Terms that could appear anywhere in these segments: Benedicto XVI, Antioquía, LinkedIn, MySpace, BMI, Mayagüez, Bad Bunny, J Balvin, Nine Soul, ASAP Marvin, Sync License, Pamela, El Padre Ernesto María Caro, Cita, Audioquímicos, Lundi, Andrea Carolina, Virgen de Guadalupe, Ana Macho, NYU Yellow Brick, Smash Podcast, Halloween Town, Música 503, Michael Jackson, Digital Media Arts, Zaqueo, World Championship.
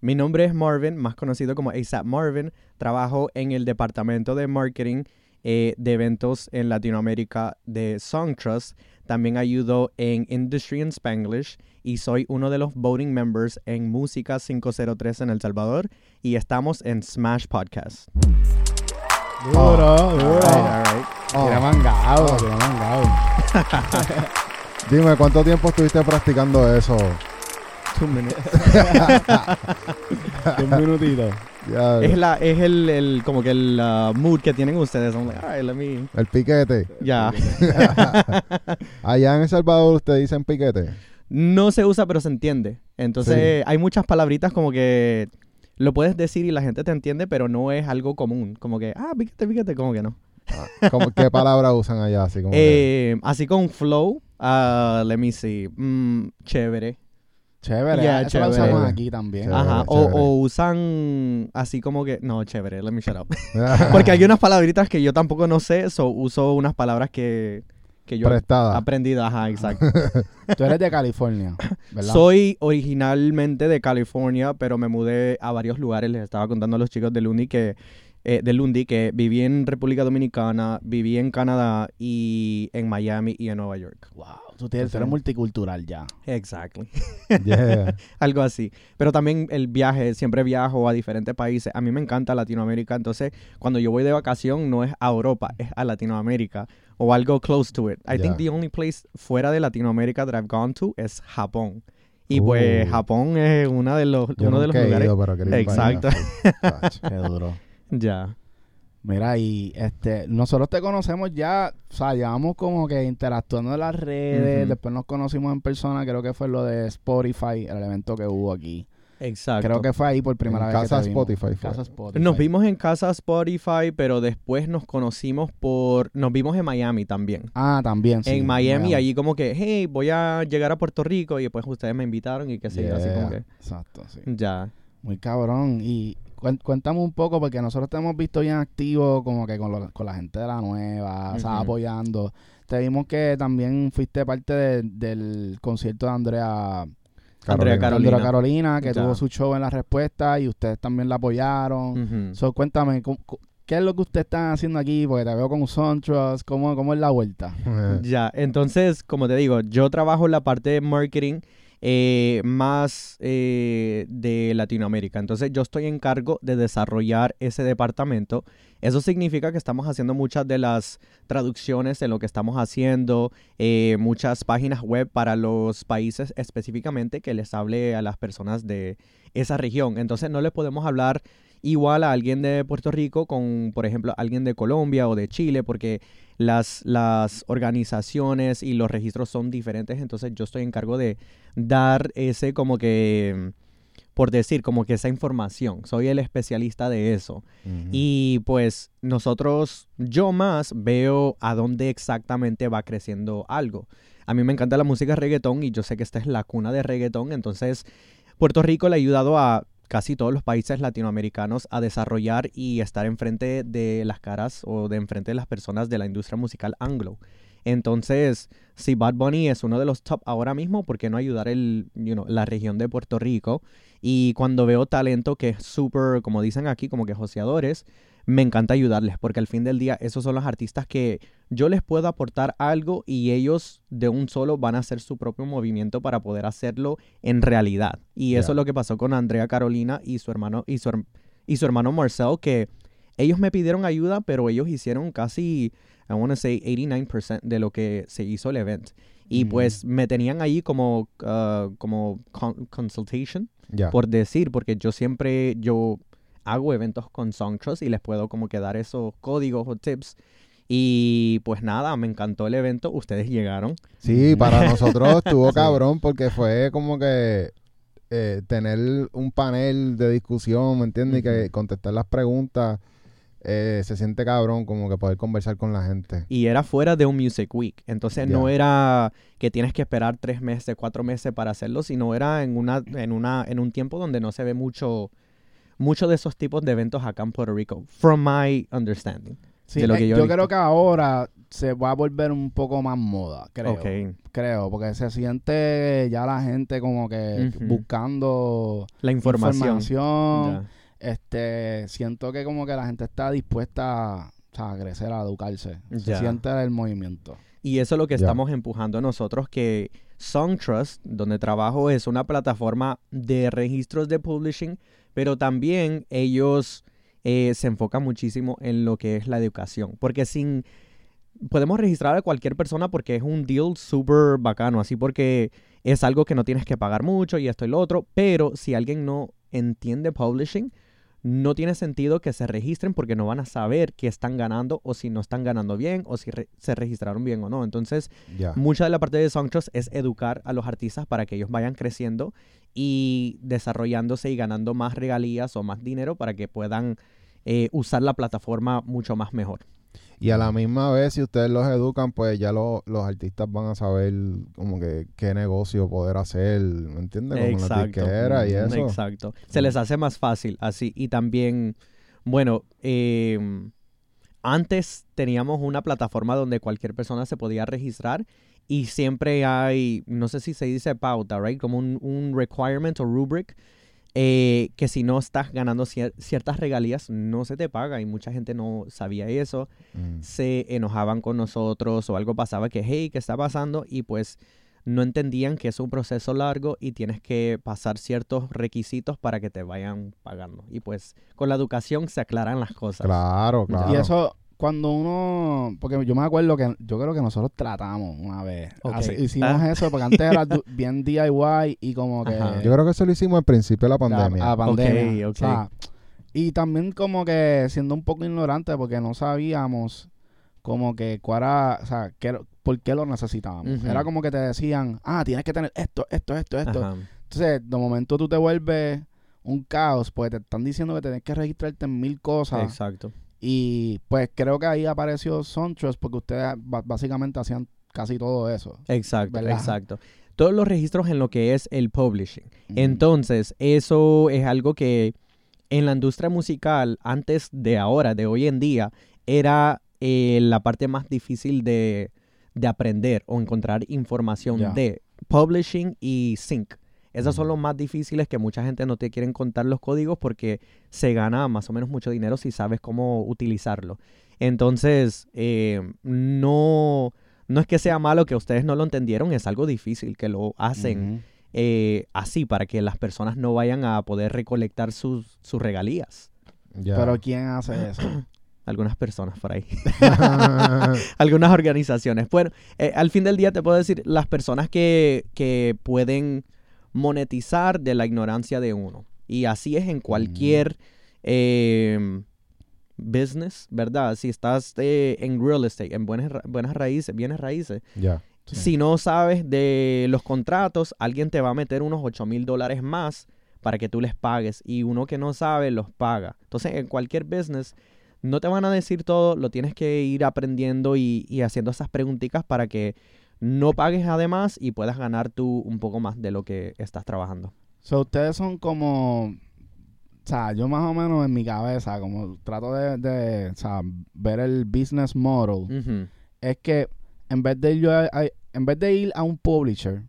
Mi nombre es Marvin, más conocido como ASAP Marvin. Trabajo en el departamento de marketing de eventos en Latinoamérica de Songtrust. También ayudo en Industry in Spanglish y soy uno de los voting members en Música 503 en El Salvador. Y estamos en Smash Podcast. Duro. Mira mangado. Dime, ¿cuánto tiempo estuviste practicando eso? 2 minutes. 2 minutitos. Yeah. Es el como que el mood que tienen ustedes. I'm like, all right, let me... El piquete. Ya. Yeah. Allá en El Salvador ustedes dicen piquete. No se usa, pero se entiende. Entonces, sí. Hay muchas palabritas como que lo puedes decir y la gente te entiende, pero no es algo común. Como que, piquete, como que no. ¿Cómo, qué palabra usan allá? Así como que... Así con flow, let me see. Chévere. Chévere, yeah, eso chévere. Lo usamos aquí también. Chévere, ajá, chévere. O usan así como que... No, chévere, let me shut up. Porque hay unas palabritas que yo tampoco no sé, so uso unas palabras que yo he aprendido. Ajá, exacto. Tú eres de California, ¿verdad? Soy originalmente de California, pero me mudé a varios lugares. Les estaba contando a los chicos de Lundi que viví en República Dominicana, viví en Canadá y en Miami y en Nueva York. Wow, tú eres multicultural ya. Exactly. Yeah. Algo así. Pero también el viaje, siempre viajo a diferentes países. A mí me encanta Latinoamérica, entonces cuando yo voy de vacación no es a Europa, es a Latinoamérica o algo close to it. I think the only place fuera de Latinoamérica that I've gone to es Japón. Y pues Japón es uno de los lugares. Exacto. Qué duro. Ya. Mira, y nosotros te conocemos ya, o sea, llevamos como que interactuando en las redes, después nos conocimos en persona, creo que fue lo de Spotify, el evento que hubo aquí. Exacto. Creo que fue ahí por primera vez. Casa Spotify. Casa Spotify. Nos vimos en Casa Spotify, pero después nos conocimos nos vimos en Miami también. Ah, también, sí. En Miami, allí como que, hey, voy a llegar a Puerto Rico, y después ustedes me invitaron y qué sé yo, así como que. Exacto, sí. Ya. Muy cabrón, y... Cuéntame un poco, porque nosotros te hemos visto bien activo, como que con la gente de La Nueva, o sea, apoyando. Te vimos que también fuiste parte del concierto de Andrea Carolina, que tuvo su show en La Respuesta y ustedes también la apoyaron. So, cuéntame, ¿qué es lo que ustedes están haciendo aquí? Porque te veo con Songtrust, ¿cómo es la vuelta? Ya, entonces, como te digo, yo trabajo en la parte de marketing, más de Latinoamérica. Entonces yo estoy en cargo de desarrollar ese departamento. Eso significa que estamos haciendo muchas de las traducciones de lo que estamos haciendo, muchas páginas web para los países específicamente que les hable a las personas de esa región. Entonces no les podemos hablar igual a alguien de Puerto Rico con, por ejemplo, alguien de Colombia o de Chile, porque las organizaciones y los registros son diferentes. Entonces yo estoy en cargo de dar ese como que, por decir, como que esa información. Soy el especialista de eso. Uh-huh. Y pues yo más veo a dónde exactamente va creciendo algo. A mí me encanta la música reggaetón y yo sé que esta es la cuna de reggaetón. Entonces Puerto Rico le ha ayudado a casi todos los países latinoamericanos a desarrollar y estar enfrente de las caras o de enfrente de las personas de la industria musical anglo. Entonces, si Bad Bunny es uno de los top ahora mismo, ¿por qué no ayudar la región de Puerto Rico? Y cuando veo talento que es súper, como dicen aquí, como que joseadores, me encanta ayudarles, porque al fin del día esos son los artistas que yo les puedo aportar algo y ellos de un solo van a hacer su propio movimiento para poder hacerlo en realidad. Y eso es lo que pasó con Andrea Carolina y su hermano y su hermano Marcel, que ellos me pidieron ayuda, pero ellos hicieron casi, I want to say 89% de lo que se hizo el event. Y pues me tenían ahí como consultation, por decir, porque yo hago eventos con Songtrust y les puedo como que dar esos códigos o tips. Y pues nada, me encantó el evento. Ustedes llegaron. Sí, para nosotros estuvo cabrón porque fue como que tener un panel de discusión, ¿me entiendes? Uh-huh. Y que contestar las preguntas. Se siente cabrón como que poder conversar con la gente. Y era fuera de un Music Week. Entonces no era que tienes que esperar 3 meses, 4 meses para hacerlo, sino era en un tiempo donde no se ve mucho de esos tipos de eventos acá en Puerto Rico, from my understanding. Sí, de lo que yo creo que ahora se va a volver un poco más moda, creo. Okay. Creo, porque se siente ya la gente como que buscando la información. Siento que como que la gente está dispuesta a crecer, a educarse. Se siente el movimiento. Y eso es lo que estamos empujando nosotros, que Songtrust, donde trabajo, es una plataforma de registros de publishing, pero también ellos se enfocan muchísimo en lo que es la educación, porque podemos registrar a cualquier persona porque es un deal súper bacano, así porque es algo que no tienes que pagar mucho y esto y lo otro, pero si alguien no entiende publishing, no tiene sentido que se registren porque no van a saber qué están ganando o si no están ganando bien o si se registraron bien o no. Entonces, mucha de la parte de Songtrust es educar a los artistas para que ellos vayan creciendo y desarrollándose y ganando más regalías o más dinero para que puedan usar la plataforma mucho más mejor. Y a la misma vez, si ustedes los educan, pues ya los artistas van a saber como que qué negocio poder hacer, ¿me entiendes? Como exacto, la tiquera y eso. Exacto. Se les hace más fácil así. Y también, bueno, antes teníamos una plataforma donde cualquier persona se podía registrar y siempre hay, no sé si se dice pauta, right? Como un requirement o rubric. Que si no estás ganando ciertas regalías, no se te paga. Y mucha gente no sabía eso. Se enojaban con nosotros o algo pasaba que, hey, ¿qué está pasando? Y pues no entendían que es un proceso largo y tienes que pasar ciertos requisitos para que te vayan pagando. Y pues con la educación se aclaran las cosas. Claro, claro. Y eso cuando uno... Porque yo me acuerdo que yo creo que nosotros tratamos una vez. Okay. Hicimos eso porque antes era bien DIY y como que... Ajá. Yo creo que eso lo hicimos al principio de la pandemia. La pandemia. Okay, okay. O sea, y también como que siendo un poco ignorante porque no sabíamos como que cuál era... O sea, por qué lo necesitábamos. Era como que te decían, tienes que tener esto. Ajá. Entonces, de momento tú te vuelves un caos porque te están diciendo que tienes que registrarte en 1000 cosas. Exacto. Y pues creo que ahí apareció Songtrust porque ustedes básicamente hacían casi todo eso. Exacto, ¿verdad? Exacto. Todos los registros en lo que es el publishing. Entonces, eso es algo que en la industria musical, antes de ahora, de hoy en día, era la parte más difícil de aprender o encontrar información de publishing y sync. Esos son los más difíciles que mucha gente no te quieren contar los códigos porque se gana más o menos mucho dinero si sabes cómo utilizarlo. Entonces, no es que sea malo que ustedes no lo entendieron, es algo difícil que lo hacen así para que las personas no vayan a poder recolectar sus regalías. Yeah. Pero ¿quién hace eso? Algunas personas por ahí. Algunas organizaciones. Bueno, al fin del día te puedo decir, las personas que pueden... monetizar de la ignorancia de uno. Y así es en cualquier business, ¿verdad? Si estás en real estate, en buenas raíces, bienes raíces. Yeah, sí. Si no sabes de los contratos, alguien te va a meter unos $8,000 más para que tú les pagues. Y uno que no sabe, los paga. Entonces, en cualquier business, no te van a decir todo, lo tienes que ir aprendiendo y haciendo esas preguntitas para que no pagues además y puedas ganar tú un poco más de lo que estás trabajando. So, ustedes son como... O sea, yo más o menos en mi cabeza, como trato de o sea, ver el business model, es que en vez de ir a un publisher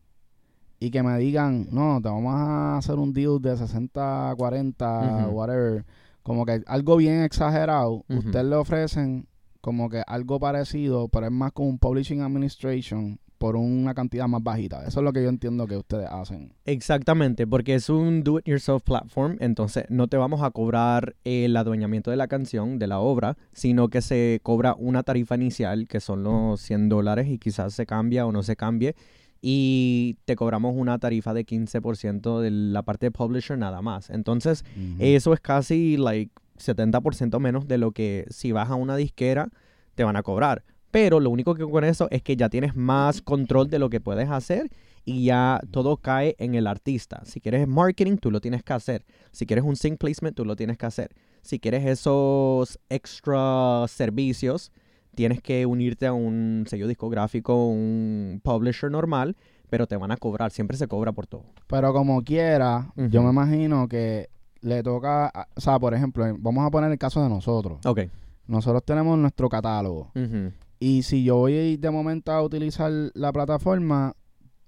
y que me digan, no, te vamos a hacer un deal de 60, 40, whatever, como que algo bien exagerado, ustedes le ofrecen... como que algo parecido, pero es más como un publishing administration por una cantidad más bajita. Eso es lo que yo entiendo que ustedes hacen. Exactamente, porque es un do-it-yourself platform, entonces no te vamos a cobrar el adueñamiento de la canción, de la obra, sino que se cobra una tarifa inicial, que son los $100 y quizás se cambia o no se cambie, y te cobramos una tarifa de 15% de la parte de publisher nada más. Entonces, eso es casi like... 70% menos de lo que si vas a una disquera te van a cobrar. Pero lo único que con eso es que ya tienes más control de lo que puedes hacer y ya todo cae en el artista. Si quieres marketing, tú lo tienes que hacer. Si quieres un sync placement, tú lo tienes que hacer. Si quieres esos extra servicios, tienes que unirte a un sello discográfico, un publisher normal, pero te van a cobrar. Siempre se cobra por todo. Pero como quiera, yo me imagino que... le toca, o sea, por ejemplo, vamos a poner el caso de nosotros. Ok. nosotros tenemos nuestro catálogo. Uh-huh. Y si yo voy de momento a utilizar la plataforma,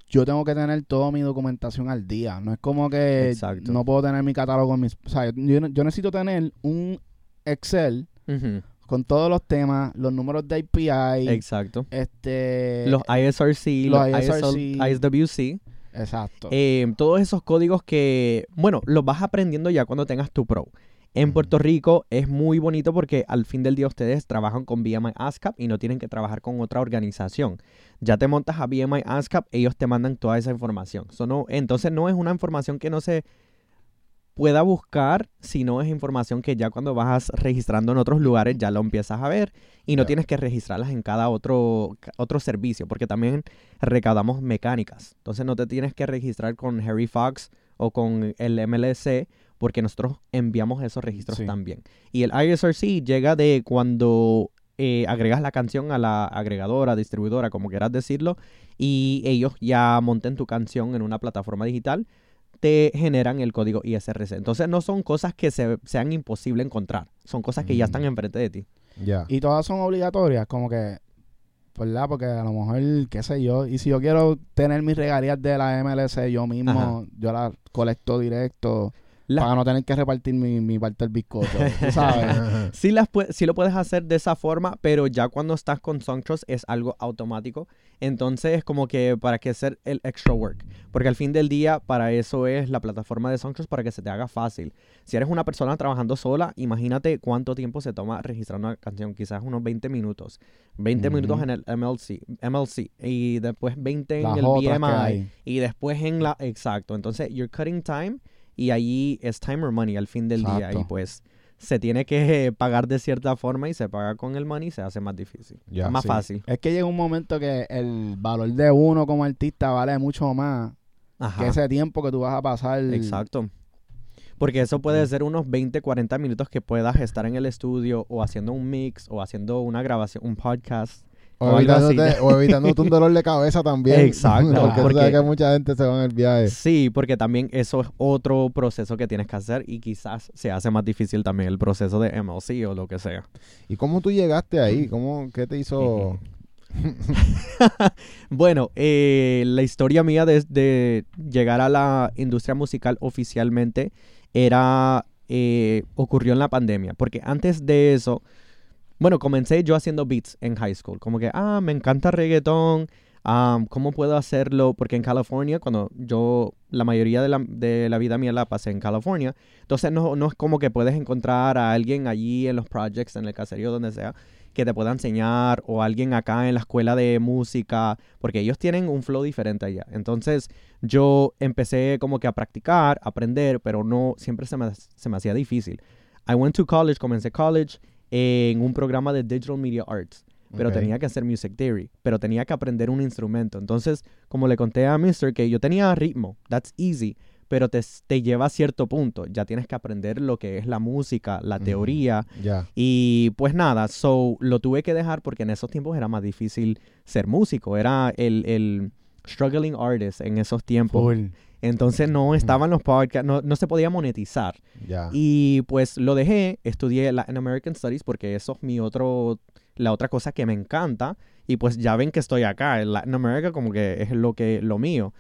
yo tengo que tener toda mi documentación al día. No es como que exacto, no puedo tener mi catálogo en mis... O sea, yo necesito tener un Excel... Uh-huh. Con todos los temas, los números de IPI. Exacto. Los ISRC, los ISWC. Exacto. Todos esos códigos que, bueno, los vas aprendiendo ya cuando tengas tu pro. En Puerto Rico es muy bonito porque al fin del día ustedes trabajan con BMI ASCAP y no tienen que trabajar con otra organización. Ya te montas a BMI ASCAP, ellos te mandan toda esa información. Entonces no es una información que no se... pueda buscar, si no es información que ya cuando vas registrando en otros lugares ya lo empiezas a ver y no tienes que registrarlas en cada otro servicio, porque también recaudamos mecánicas. Entonces no te tienes que registrar con Harry Fox o con el MLC, porque nosotros enviamos esos registros también. Y el ISRC llega de cuando agregas la canción a la agregadora, distribuidora, como quieras decirlo, y ellos ya monten tu canción en una plataforma digital, te generan el código ISRC. Entonces, no son cosas que sean imposible encontrar. Son cosas que ya están enfrente de ti. Yeah. Y todas son obligatorias, como que, ¿verdad? Porque a lo mejor, qué sé yo, y si yo quiero tener mis regalías de la MLC yo mismo, yo las colecto directo para no tener que repartir mi parte del bizcocho, ¿sabes? Sí lo puedes hacer de esa forma, pero ya cuando estás con Songtrust es algo automático. Entonces, como que para qué hacer el extra work. Porque al fin del día, para eso es la plataforma de Songtrust, para que se te haga fácil. Si eres una persona trabajando sola, imagínate cuánto tiempo se toma registrar una canción. Quizás unos 20 minutos. 20 minutos en el MLC. Y después 20 en el BMI. Y después en la... Exacto. Entonces, you're cutting time. Y allí es time or money al fin del día. Y pues se tiene que pagar de cierta forma y se paga con el money y se hace más difícil. Yeah, es más fácil. Es que llega un momento que el valor de uno como artista vale mucho más que ese tiempo que tú vas a pasar. Exacto. Porque eso puede ser unos 20, 40 minutos que puedas estar en el estudio o haciendo un mix o haciendo una grabación, un podcast. O evitándote un dolor de cabeza también. Exacto. Porque tú sabes que mucha gente se va en el viaje. Sí, porque también eso es otro proceso que tienes que hacer y quizás se hace más difícil también el proceso de MLC o lo que sea. ¿Y cómo tú llegaste ahí? ¿Qué te hizo...? Bueno, la historia mía de llegar a la industria musical oficialmente era... ocurrió en la pandemia. Porque antes de eso... Bueno, comencé yo haciendo beats en high school. Como que, me encanta reggaetón. ¿Cómo puedo hacerlo? Porque en California, cuando yo... La mayoría de la vida mía la pasé en California. Entonces, no es como que puedes encontrar a alguien allí en los projects, en el caserío, donde sea, que te pueda enseñar. O alguien acá en la escuela de música. Porque ellos tienen un flow diferente allá. Entonces, yo empecé como que a practicar, a aprender. Pero no... Siempre se me hacía difícil. I went to college. Comencé college en un programa de Digital Media Arts, pero tenía que hacer music theory, pero tenía que aprender un instrumento. Entonces, como le conté a Mr. que yo tenía ritmo, that's easy, pero te lleva a cierto punto. Ya tienes que aprender lo que es la música, la teoría, y pues nada, lo tuve que dejar porque en esos tiempos era más difícil ser músico, era el struggling artist en esos tiempos. Full. Entonces no estaban los podcasts, no se podía monetizar. Yeah. Y pues lo dejé, estudié Latin American Studies porque eso es la otra cosa que me encanta. Y pues ya ven que estoy acá, en Latin America como que es lo mío.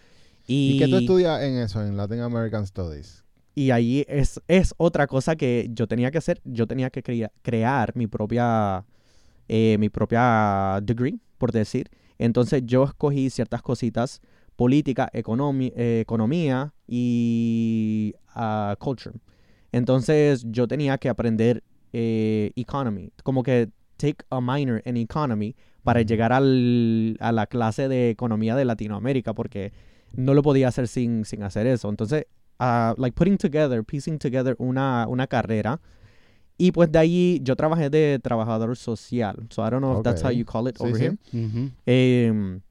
¿Y qué tú estudias en eso, en Latin American Studies? Y ahí es otra cosa que yo tenía que hacer, yo tenía que crear mi propia degree, por decir. Entonces yo escogí ciertas cositas, política, economía y culture. Entonces yo tenía que aprender economy, como que take a minor in economy para llegar a la clase de economía de Latinoamérica, porque no lo podía hacer sin hacer eso. Entonces, piecing together una carrera. Y pues de allí yo trabajé de trabajador social. So I don't know if that's how you call it over here. Mm-hmm.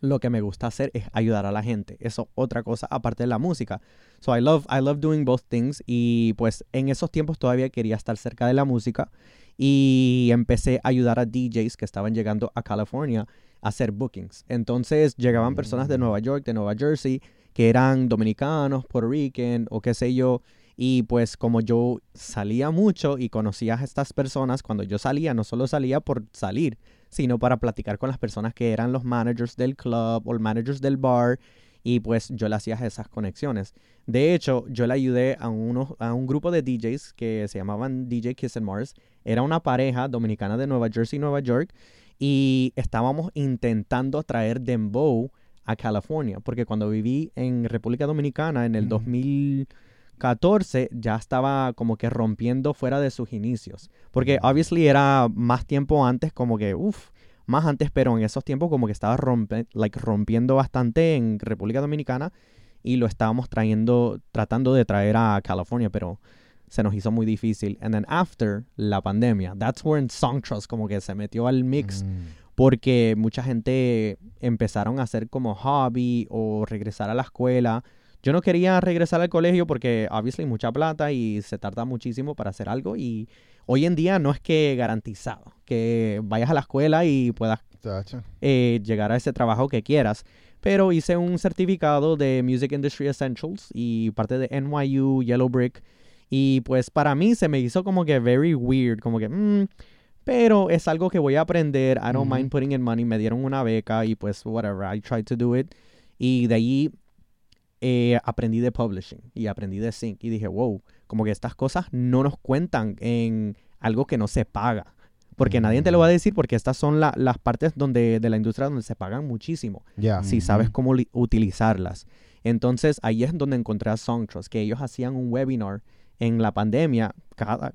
Lo que me gusta hacer es ayudar a la gente. Eso es otra cosa aparte de la música. So I love doing both things. Y pues en esos tiempos todavía quería estar cerca de la música. Y empecé a ayudar a DJs que estaban llegando a California a hacer bookings. Entonces llegaban personas de Nueva York, de Nueva Jersey, que eran dominicanos, puertorriqueños o qué sé yo. Y pues como yo salía mucho y conocía a estas personas, cuando yo salía, no solo salía por salir, sino para platicar con las personas que eran los managers del club o managers del bar, y pues yo le hacía esas conexiones. De hecho, yo le ayudé a un grupo de DJs que se llamaban DJ Kiss and Mars. Era una pareja dominicana de Nueva Jersey, Nueva York, y estábamos intentando traer Dembow a California, porque cuando viví en República Dominicana en el 2014 ya estaba como que rompiendo fuera de sus inicios, porque obviously era más tiempo antes, como que más antes, pero en esos tiempos como que estaba rompiendo bastante en República Dominicana y lo estábamos tratando de traer a California, pero se nos hizo muy difícil. And then after la pandemia, that's when Songtrust como que se metió al mix, porque mucha gente empezaron a hacer como hobby o regresar a la escuela. Yo no quería regresar al colegio porque obviously mucha plata y se tarda muchísimo para hacer algo, y hoy en día no es que garantizado que vayas a la escuela y puedas llegar a ese trabajo que quieras. Pero hice un certificado de Music Industry Essentials y parte de NYU Yellow Brick, y pues para mí se me hizo como que very weird, como que pero es algo que voy a aprender. I don't mind putting in money. Me dieron una beca y pues whatever, I tried to do it. Y de allí aprendí de publishing y aprendí de sync. Y dije, wow, como que estas cosas no nos cuentan en algo que no se paga. Porque nadie te lo va a decir, porque estas son las partes de la industria donde se pagan muchísimo. Yeah. Si sabes cómo utilizarlas. Entonces ahí es donde encontré a Songtrust, que ellos hacían un webinar en la pandemia cada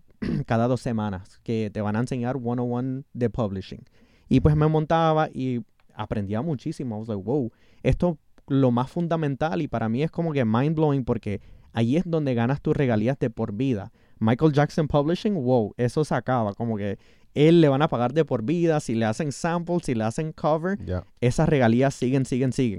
2 semanas, que te van a enseñar 101 de publishing. Y pues me montaba y aprendía muchísimo. I was like, wow, esto es lo más fundamental, y para mí es como que mind blowing, porque ahí es donde ganas tus regalías de por vida. Michael Jackson Publishing, wow, eso se acaba, como que él le van a pagar de por vida, si le hacen samples, si le hacen cover, esas regalías siguen.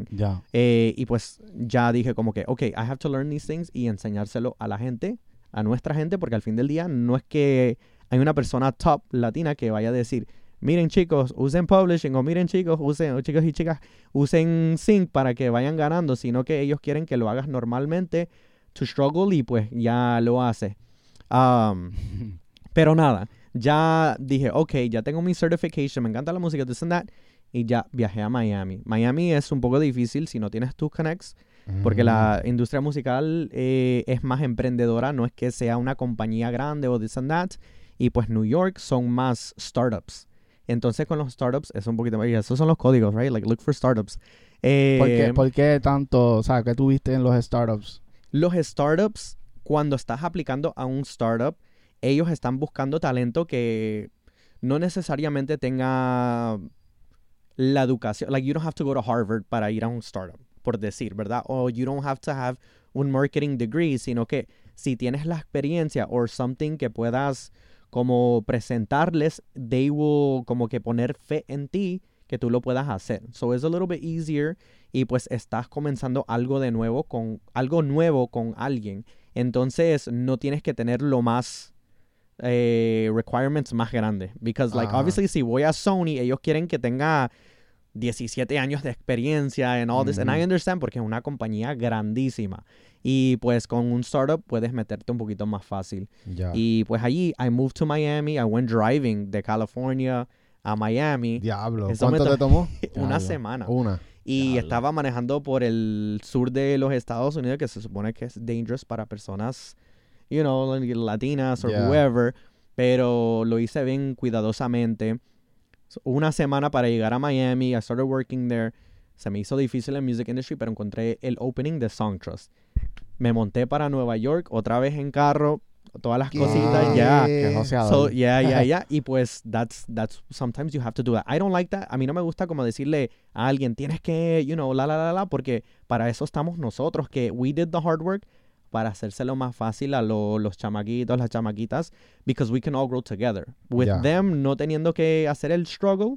Yeah. Y pues ya dije como que, okay, I have to learn these things y enseñárselo a la gente, a nuestra gente, porque al fin del día no es que hay una persona top latina que vaya a decir, miren chicos, usen publishing, o miren chicos, chicos y chicas, usen sync para que vayan ganando, sino que ellos quieren que lo hagas normalmente, to struggle, y pues ya lo hace. Pero nada, ya dije, ok, ya tengo mi certification, me encanta la música, this and that, y ya viajé a Miami. Miami es un poco difícil si no tienes tus connects, porque la industria musical es más emprendedora, no es que sea una compañía grande o this and that, y pues New York son más startups. Entonces con los startups es un poquito más, esos son los códigos, right? Like, look for startups. ¿Por qué tanto? O sea, ¿qué tuviste en los startups? Los startups, cuando estás aplicando a un startup, ellos están buscando talento que no necesariamente tenga la educación. Like, you don't have to go to Harvard para ir a un startup, por decir, ¿verdad? O you don't have to have un marketing degree, sino que si tienes la experiencia or something que puedas como presentarles, they will como que poner fe en ti que tú lo puedas hacer. So it's a little bit easier, y pues estás comenzando algo nuevo con alguien. Entonces no tienes que tener lo más requirements más grande, because like obviously si voy a Sony, ellos quieren que tenga 17 años de experiencia en all this, and I understand, porque es una compañía grandísima, y pues con un startup puedes meterte un poquito más fácil. Yeah. Y pues allí I moved to Miami, I went driving de California a Miami. Diablo, eso ¿cuánto te tomó? Una semana. Y Diablo. Estaba manejando por el sur de los Estados Unidos, que se supone que es dangerous para personas, you know, latinas or whoever, pero lo hice bien cuidadosamente. Una semana para llegar a Miami, I started working there. Se me hizo difícil en music industry, pero encontré el opening de Songtrust. Me monté para Nueva York, otra vez en carro, todas las cositas, ya. Y pues, that's, sometimes you have to do that. I don't like that. A mí no me gusta como decirle a alguien, tienes que, you know, porque para eso estamos nosotros, que we did the hard work, para hacérselo más fácil a los chamaquitos, las chamaquitas, because we can all grow together. With them no teniendo que hacer el struggle,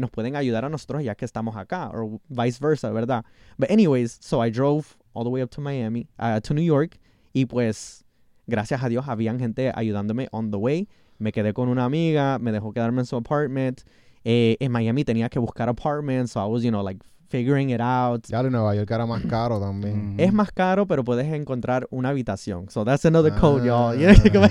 nos pueden ayudar a nosotros ya que estamos acá, or vice versa, ¿verdad? But anyways, so I drove all the way up to Miami, to New York, y pues, gracias a Dios, habían gente ayudándome on the way. Me quedé con una amiga, me dejó quedarme en su apartment. En Miami tenía que buscar apartments, so I was, you know, like, figuring it out. Ya en Nueva York era más caro también. Es más caro, pero puedes encontrar una habitación. So that's another code, y'all. You know,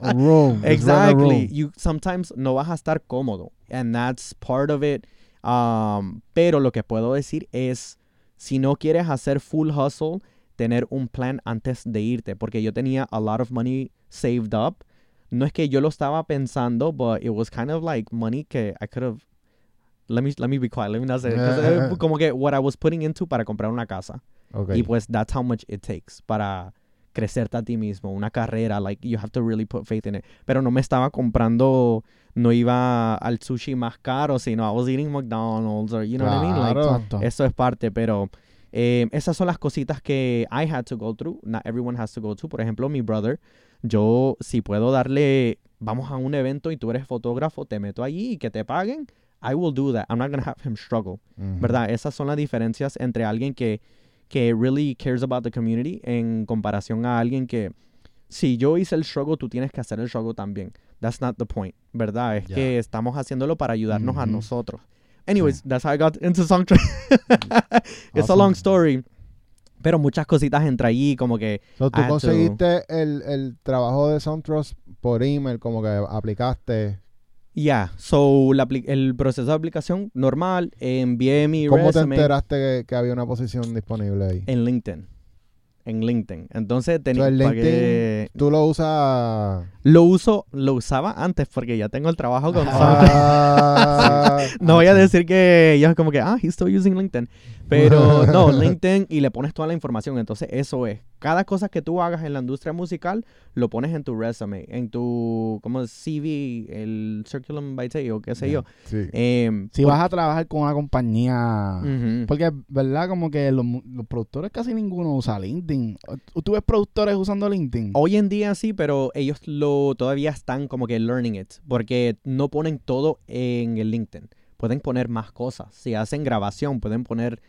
a room. Exactly. You sometimes no vas a estar cómodo. And that's part of it. Pero lo que puedo decir es, si no quieres hacer full hustle, tener un plan antes de irte. Porque yo tenía a lot of money saved up. No es que yo lo estaba pensando, but it was kind of like money que I could have... Let me be quiet. Let me not say it. Como que what I was putting into para comprar una casa. Okay. Y pues that's how much it takes para crecerte a ti mismo. Una carrera, like you have to really put faith in it. Pero no me estaba comprando... No iba al sushi más caro, sino I was eating McDonald's or you know what I mean? Like, exacto. Eso es parte, pero... esas son las cositas que I had to go through. Not everyone has to go through. Por ejemplo, mi brother, yo si puedo darle, vamos a un evento y tú eres fotógrafo, te meto allí y que te paguen, I will do that. I'm not going to have him struggle. Mm-hmm. ¿Verdad? Esas son las diferencias entre alguien que really cares about the community en comparación a alguien que, si yo hice el struggle, tú tienes que hacer el struggle también. That's not the point. ¿Verdad? Es que estamos haciéndolo para ayudarnos a nosotros. Anyways, that's how I got into Songtrust. It's awesome. A long story. Pero muchas cositas entre allí, como que... So, ¿tú conseguiste el trabajo de Songtrust por email? Como que aplicaste... Yeah, so el proceso de aplicación normal, envié mi resume. ¿Cómo te enteraste que había una posición disponible ahí? En LinkedIn. En LinkedIn. Entonces tenía que... ¿Tú lo usas? Lo usaba antes porque ya tengo el trabajo con Songtrust. No voy a decir que yo como que, he's still using LinkedIn. Pero no, LinkedIn y le pones toda la información. Entonces eso es. Cada cosa que tú hagas en la industria musical lo pones en tu resume, en tu como CV, el Curriculum Vitae o qué sé yo. Sí. Si vas a trabajar con una compañía... Uh-huh. Porque, ¿verdad? Como que los productores casi ninguno usa LinkedIn. ¿Tú ves productores usando LinkedIn? Hoy en día sí, pero ellos todavía están como que learning it, porque no ponen todo en el LinkedIn. Pueden poner más cosas. Si hacen grabación, pueden poner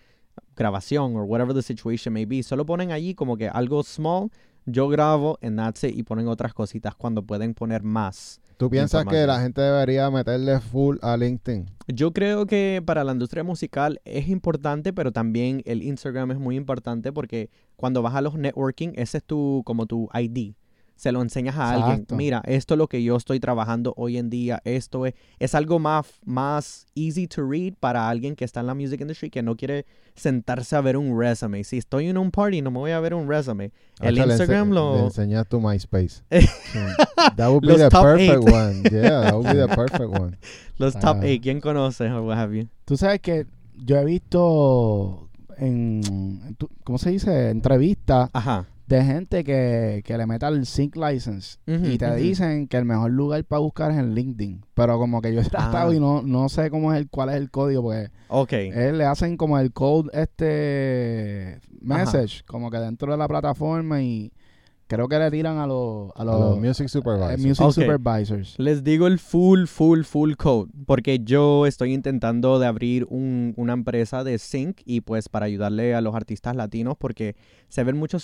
grabación o whatever the situation may be. Solo ponen allí como que algo small, yo grabo en that's it, y ponen otras cositas cuando pueden poner más. ¿Tú piensas que la gente debería meterle full a LinkedIn? Yo creo que para la industria musical es importante, pero también el Instagram es muy importante porque cuando vas a los networking, ese es como tu ID. Se lo enseñas a alguien. Mira, esto es lo que yo estoy trabajando hoy en día. Esto es algo más easy to read para alguien que está en la music industry que no quiere sentarse a ver un resume. Si estoy en un party, no me voy a ver un resume. El Instagram le enseñas tu MySpace. That would be the perfect one. Yeah, that would be the perfect one. Los top 8, ¿quién conoces? What have you? Tú sabes que yo he visto en ¿cómo se dice? Entrevistas. Ajá. De gente que le meta el sync license y te dicen que el mejor lugar para buscar es en LinkedIn. Pero como que yo he tratado y no sé cuál es el código, porque le hacen como el code message, como que dentro de la plataforma, y creo que le tiran a los music supervisors. Supervisors. Les digo el full code, porque yo estoy intentando de abrir una empresa de sync y pues para ayudarle a los artistas latinos, porque se ven muchos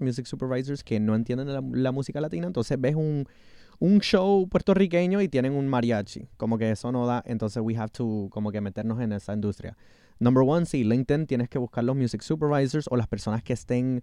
music supervisors que no entienden la música latina. Entonces ves un show puertorriqueño y tienen un mariachi, como que eso no da. Entonces we have to como que meternos en esa industria. Number one, sí, LinkedIn, tienes que buscar los music supervisors o las personas que estén...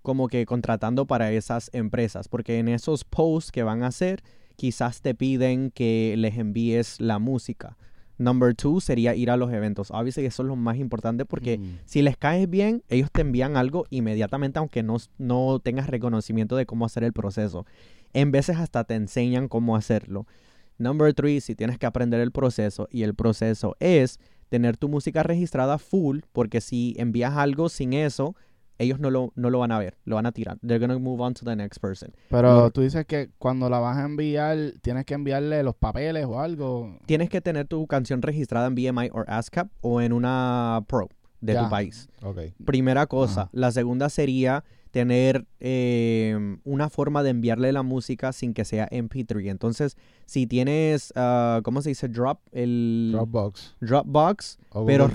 como que contratando para esas empresas, porque en esos posts que van a hacer, quizás te piden que les envíes la música. Number two sería ir a los eventos. Obviamente eso es lo más importante, porque si les caes bien, ellos te envían algo inmediatamente, aunque no tengas reconocimiento de cómo hacer el proceso. En veces hasta te enseñan cómo hacerlo. Number three, si tienes que aprender el proceso, y el proceso es tener tu música registrada full, porque si envías algo sin eso, ellos no lo van a ver, lo van a tirar. They're going to move on to the next person. Pero tú dices que cuando la vas a enviar, tienes que enviarle los papeles o algo. Tienes que tener tu canción registrada en BMI o ASCAP o en una pro de tu país. Okay. Primera cosa. La segunda sería tener una forma de enviarle la música sin que sea MP3. Entonces, si tienes, ¿cómo se dice? Dropbox. Dropbox, o pero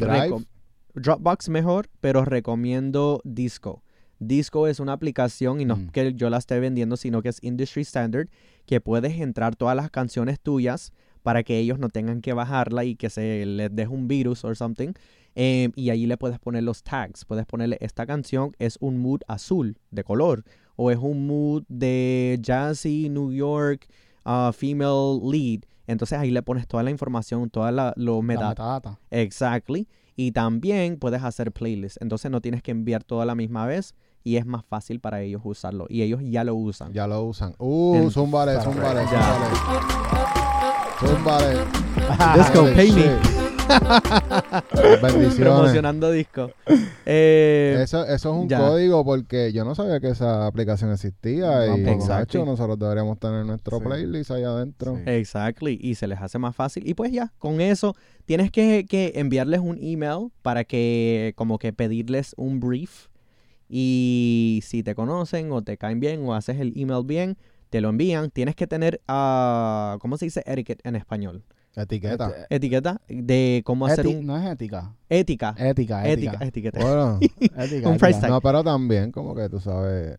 Dropbox mejor, pero recomiendo Disco. Disco es una aplicación, y no que yo la esté vendiendo, sino que es industry standard, que puedes entrar todas las canciones tuyas para que ellos no tengan que bajarla y que se les deje un virus or something. Y allí le puedes poner los tags. Puedes ponerle: esta canción es un mood azul de color, o es un mood de jazzy, New York, female lead. Entonces ahí le pones toda la información, toda los metadata. Exactly. Y también puedes hacer playlists. Entonces no tienes que enviar todo a la misma vez y es más fácil para ellos usarlo. Y ellos ya lo usan. Ya lo usan. Zúmbale. Disco, pay me. Bendiciones. Promocionando Disco. Eso es un código, porque yo no sabía que esa aplicación existía. No, y exacto, nosotros deberíamos tener nuestro playlist ahí adentro. Sí. Exactly. Y se les hace más fácil. Y pues ya, con eso tienes que enviarles un email para que como que pedirles un brief. Y si te conocen o te caen bien o haces el email bien, te lo envían. Tienes que tener, ¿cómo se dice etiquette en español? Etiqueta. Etiqueta de cómo hacer un... No es ética. Ética. Bueno, ética. Un freestyle. No, pero también como que tú sabes...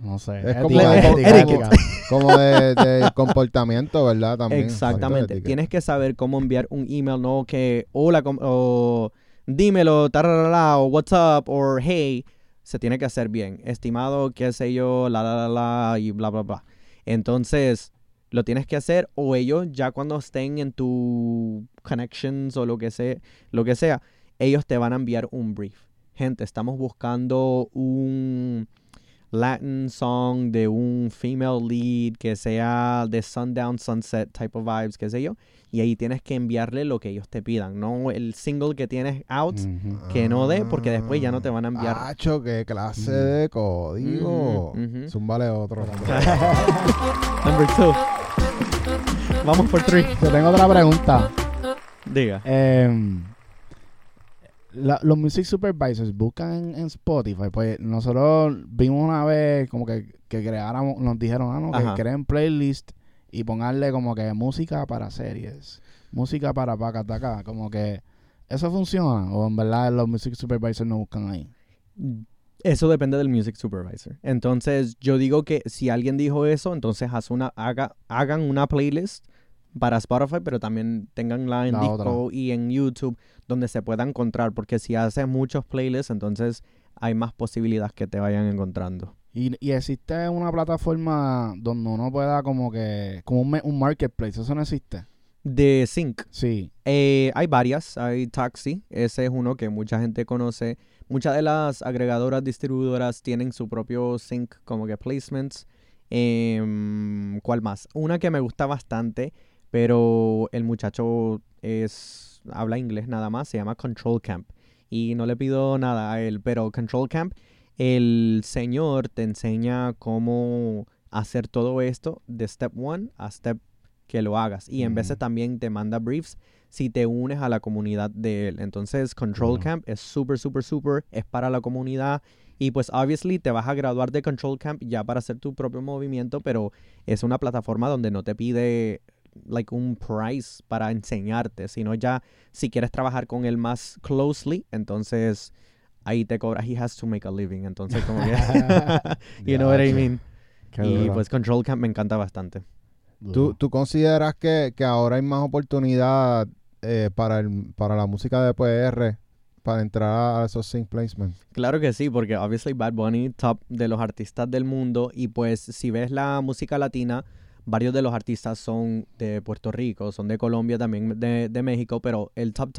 No sé. Es como ética. Como de comportamiento, ¿verdad? También. Exactamente. Tienes que saber cómo enviar un email, no que hola o dímelo, tararala, o what's up, o hey... Se tiene que hacer bien. Estimado, qué sé yo, y bla, bla, bla. Entonces, lo tienes que hacer, o ellos ya cuando estén en tu connections o lo que sea, ellos te van a enviar un brief. Gente, estamos buscando un Latin song de un female lead que sea de sundown, sunset type of vibes, qué sé yo. Y ahí tienes que enviarle lo que ellos te pidan, no el single que tienes out, que no dé, porque después ya no te van a enviar. ¡Acho, qué clase de código! Zúmbale otro. Number 2. Vamos por 3. Te tengo otra pregunta. Diga. Los music supervisors buscan en Spotify. Pues nosotros vimos una vez como que creáramos, nos dijeron, que creen playlist y ponerle como que música para series, música para pacataca, como que eso funciona, o en verdad los music supervisors no buscan ahí. Eso depende del music supervisor. Entonces yo digo que si alguien dijo eso, entonces hagan una playlist para Spotify, pero también tenganla en Disco y en YouTube donde se pueda encontrar, porque si haces muchos playlists, entonces hay más posibilidades que te vayan encontrando. ¿Y existe una plataforma donde uno pueda como un marketplace? ¿Eso no existe? De Sync. Sí. Hay varias. Hay Taxi. Ese es uno que mucha gente conoce. Muchas de las agregadoras, distribuidoras tienen su propio Sync, como que placements. ¿Cuál más? Una que me gusta bastante, pero el muchacho habla inglés nada más. Se llama Control Camp. Y no le pido nada a él, pero Control Camp... El señor te enseña cómo hacer todo esto de step 1 a step que lo hagas. Y en veces también te manda briefs si te unes a la comunidad de él. Entonces, Control Camp es súper, súper, súper. Es para la comunidad. Y pues, obviously, te vas a graduar de Control Camp ya para hacer tu propio movimiento. Pero es una plataforma donde no te pide un price para enseñarte. Sino ya, si quieres trabajar con él más closely, entonces... Ahí te cobra, he has to make a living, entonces como que, you know what I mean. Y pues Control Camp me encanta bastante. ¿Tú consideras que ahora hay más oportunidad para la música de PR, para entrar a esos sync placements? Claro que sí, porque obviously Bad Bunny, top de los artistas del mundo, y pues si ves la música latina, varios de los artistas son de Puerto Rico, son de Colombia, también de México, pero el top,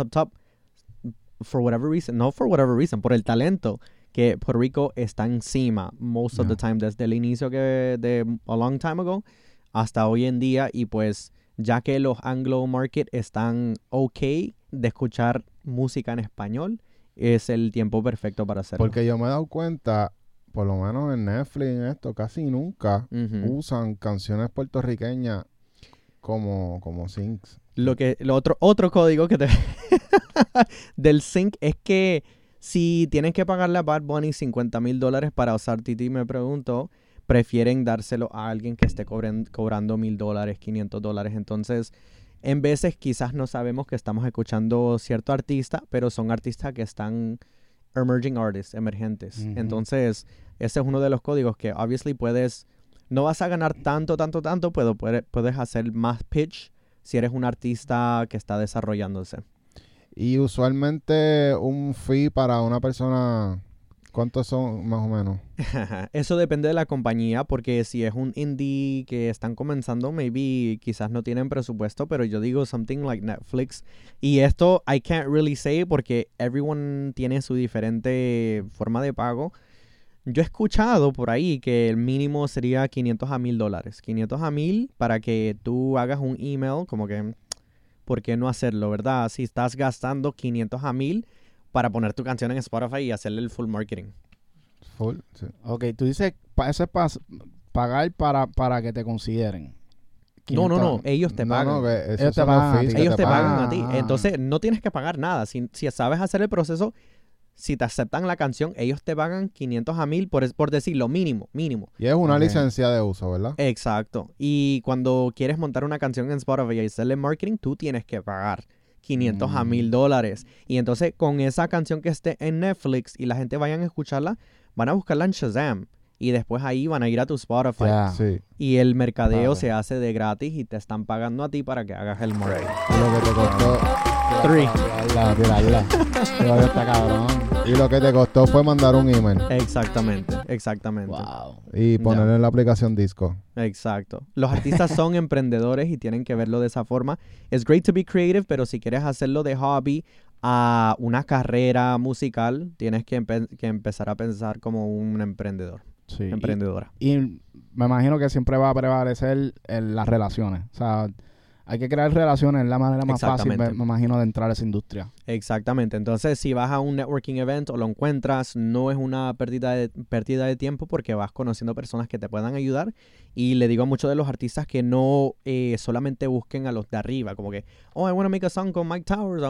por el talento que Puerto Rico está encima most of the time, desde el inicio de a long time ago hasta hoy en día. Y pues ya que los anglo market están okay de escuchar música en español, es el tiempo perfecto para hacerlo. Porque yo me he dado cuenta, por lo menos en Netflix, en esto casi nunca usan canciones puertorriqueñas como syncs. Lo otro código que te del sync es que si tienes que pagarle a Bad Bunny $50,000 para usar Titi, me pregunto, prefieren dárselo a alguien que esté cobrando $1,000, $500. Entonces, en veces quizás no sabemos que estamos escuchando cierto artista, pero son artistas que están emerging artists, emergentes. Entonces, ese es uno de los códigos que obviously puedes... No vas a ganar tanto, pero puedes hacer más pitch si eres un artista que está desarrollándose. Y usualmente un fee para una persona, ¿cuántos son más o menos? Eso depende de la compañía, porque si es un indie que están comenzando, maybe quizás no tienen presupuesto, pero yo digo something like Netflix. Y esto I can't really say porque everyone tiene su diferente forma de pago. Yo he escuchado por ahí que el mínimo sería $500 a $1,000. 500 a 1000 para que tú hagas un email, como que, ¿por qué no hacerlo, verdad? Si estás gastando 500 a 1000 para poner tu canción en Spotify y hacerle el full marketing. Full, sí. Ok, tú dices, eso es pagar para que te consideren. 500. No, ellos te pagan. Ellos te pagan a ti. Entonces, no tienes que pagar nada. Si sabes hacer el proceso... Si te aceptan la canción, ellos te pagan 500 a 1000 por decir lo mínimo. Y es una licencia de uso, ¿verdad? Exacto. Y cuando quieres montar una canción en Spotify y hacerle marketing, tú tienes que pagar $500 a $1,000. Y entonces, con esa canción que esté en Netflix y la gente vayan a escucharla, van a buscarla en Shazam. Y después ahí van a ir a tu Spotify. Yeah. Sí. Y el mercadeo se hace de gratis y te están pagando a ti para que hagas el marketing. Lo que te costó... Y lo que te costó fue mandar un email. Exactamente. Wow. Y ponerlo en la aplicación Disco. Exacto. Los artistas son emprendedores y tienen que verlo de esa forma. It's great to be creative, pero si quieres hacerlo de hobby a una carrera musical, tienes que empezar a pensar como un emprendedor. Sí. Emprendedora. Y me imagino que siempre va a prevalecer las relaciones. O sea... Hay que crear relaciones, es la manera más fácil, me imagino, de entrar a esa industria. Exactamente. Entonces, si vas a un networking event o lo encuentras, no es una pérdida de tiempo porque vas conociendo personas que te puedan ayudar. Y le digo a muchos de los artistas que no solamente busquen a los de arriba, como que, oh, I want to make a song con Mike Towers,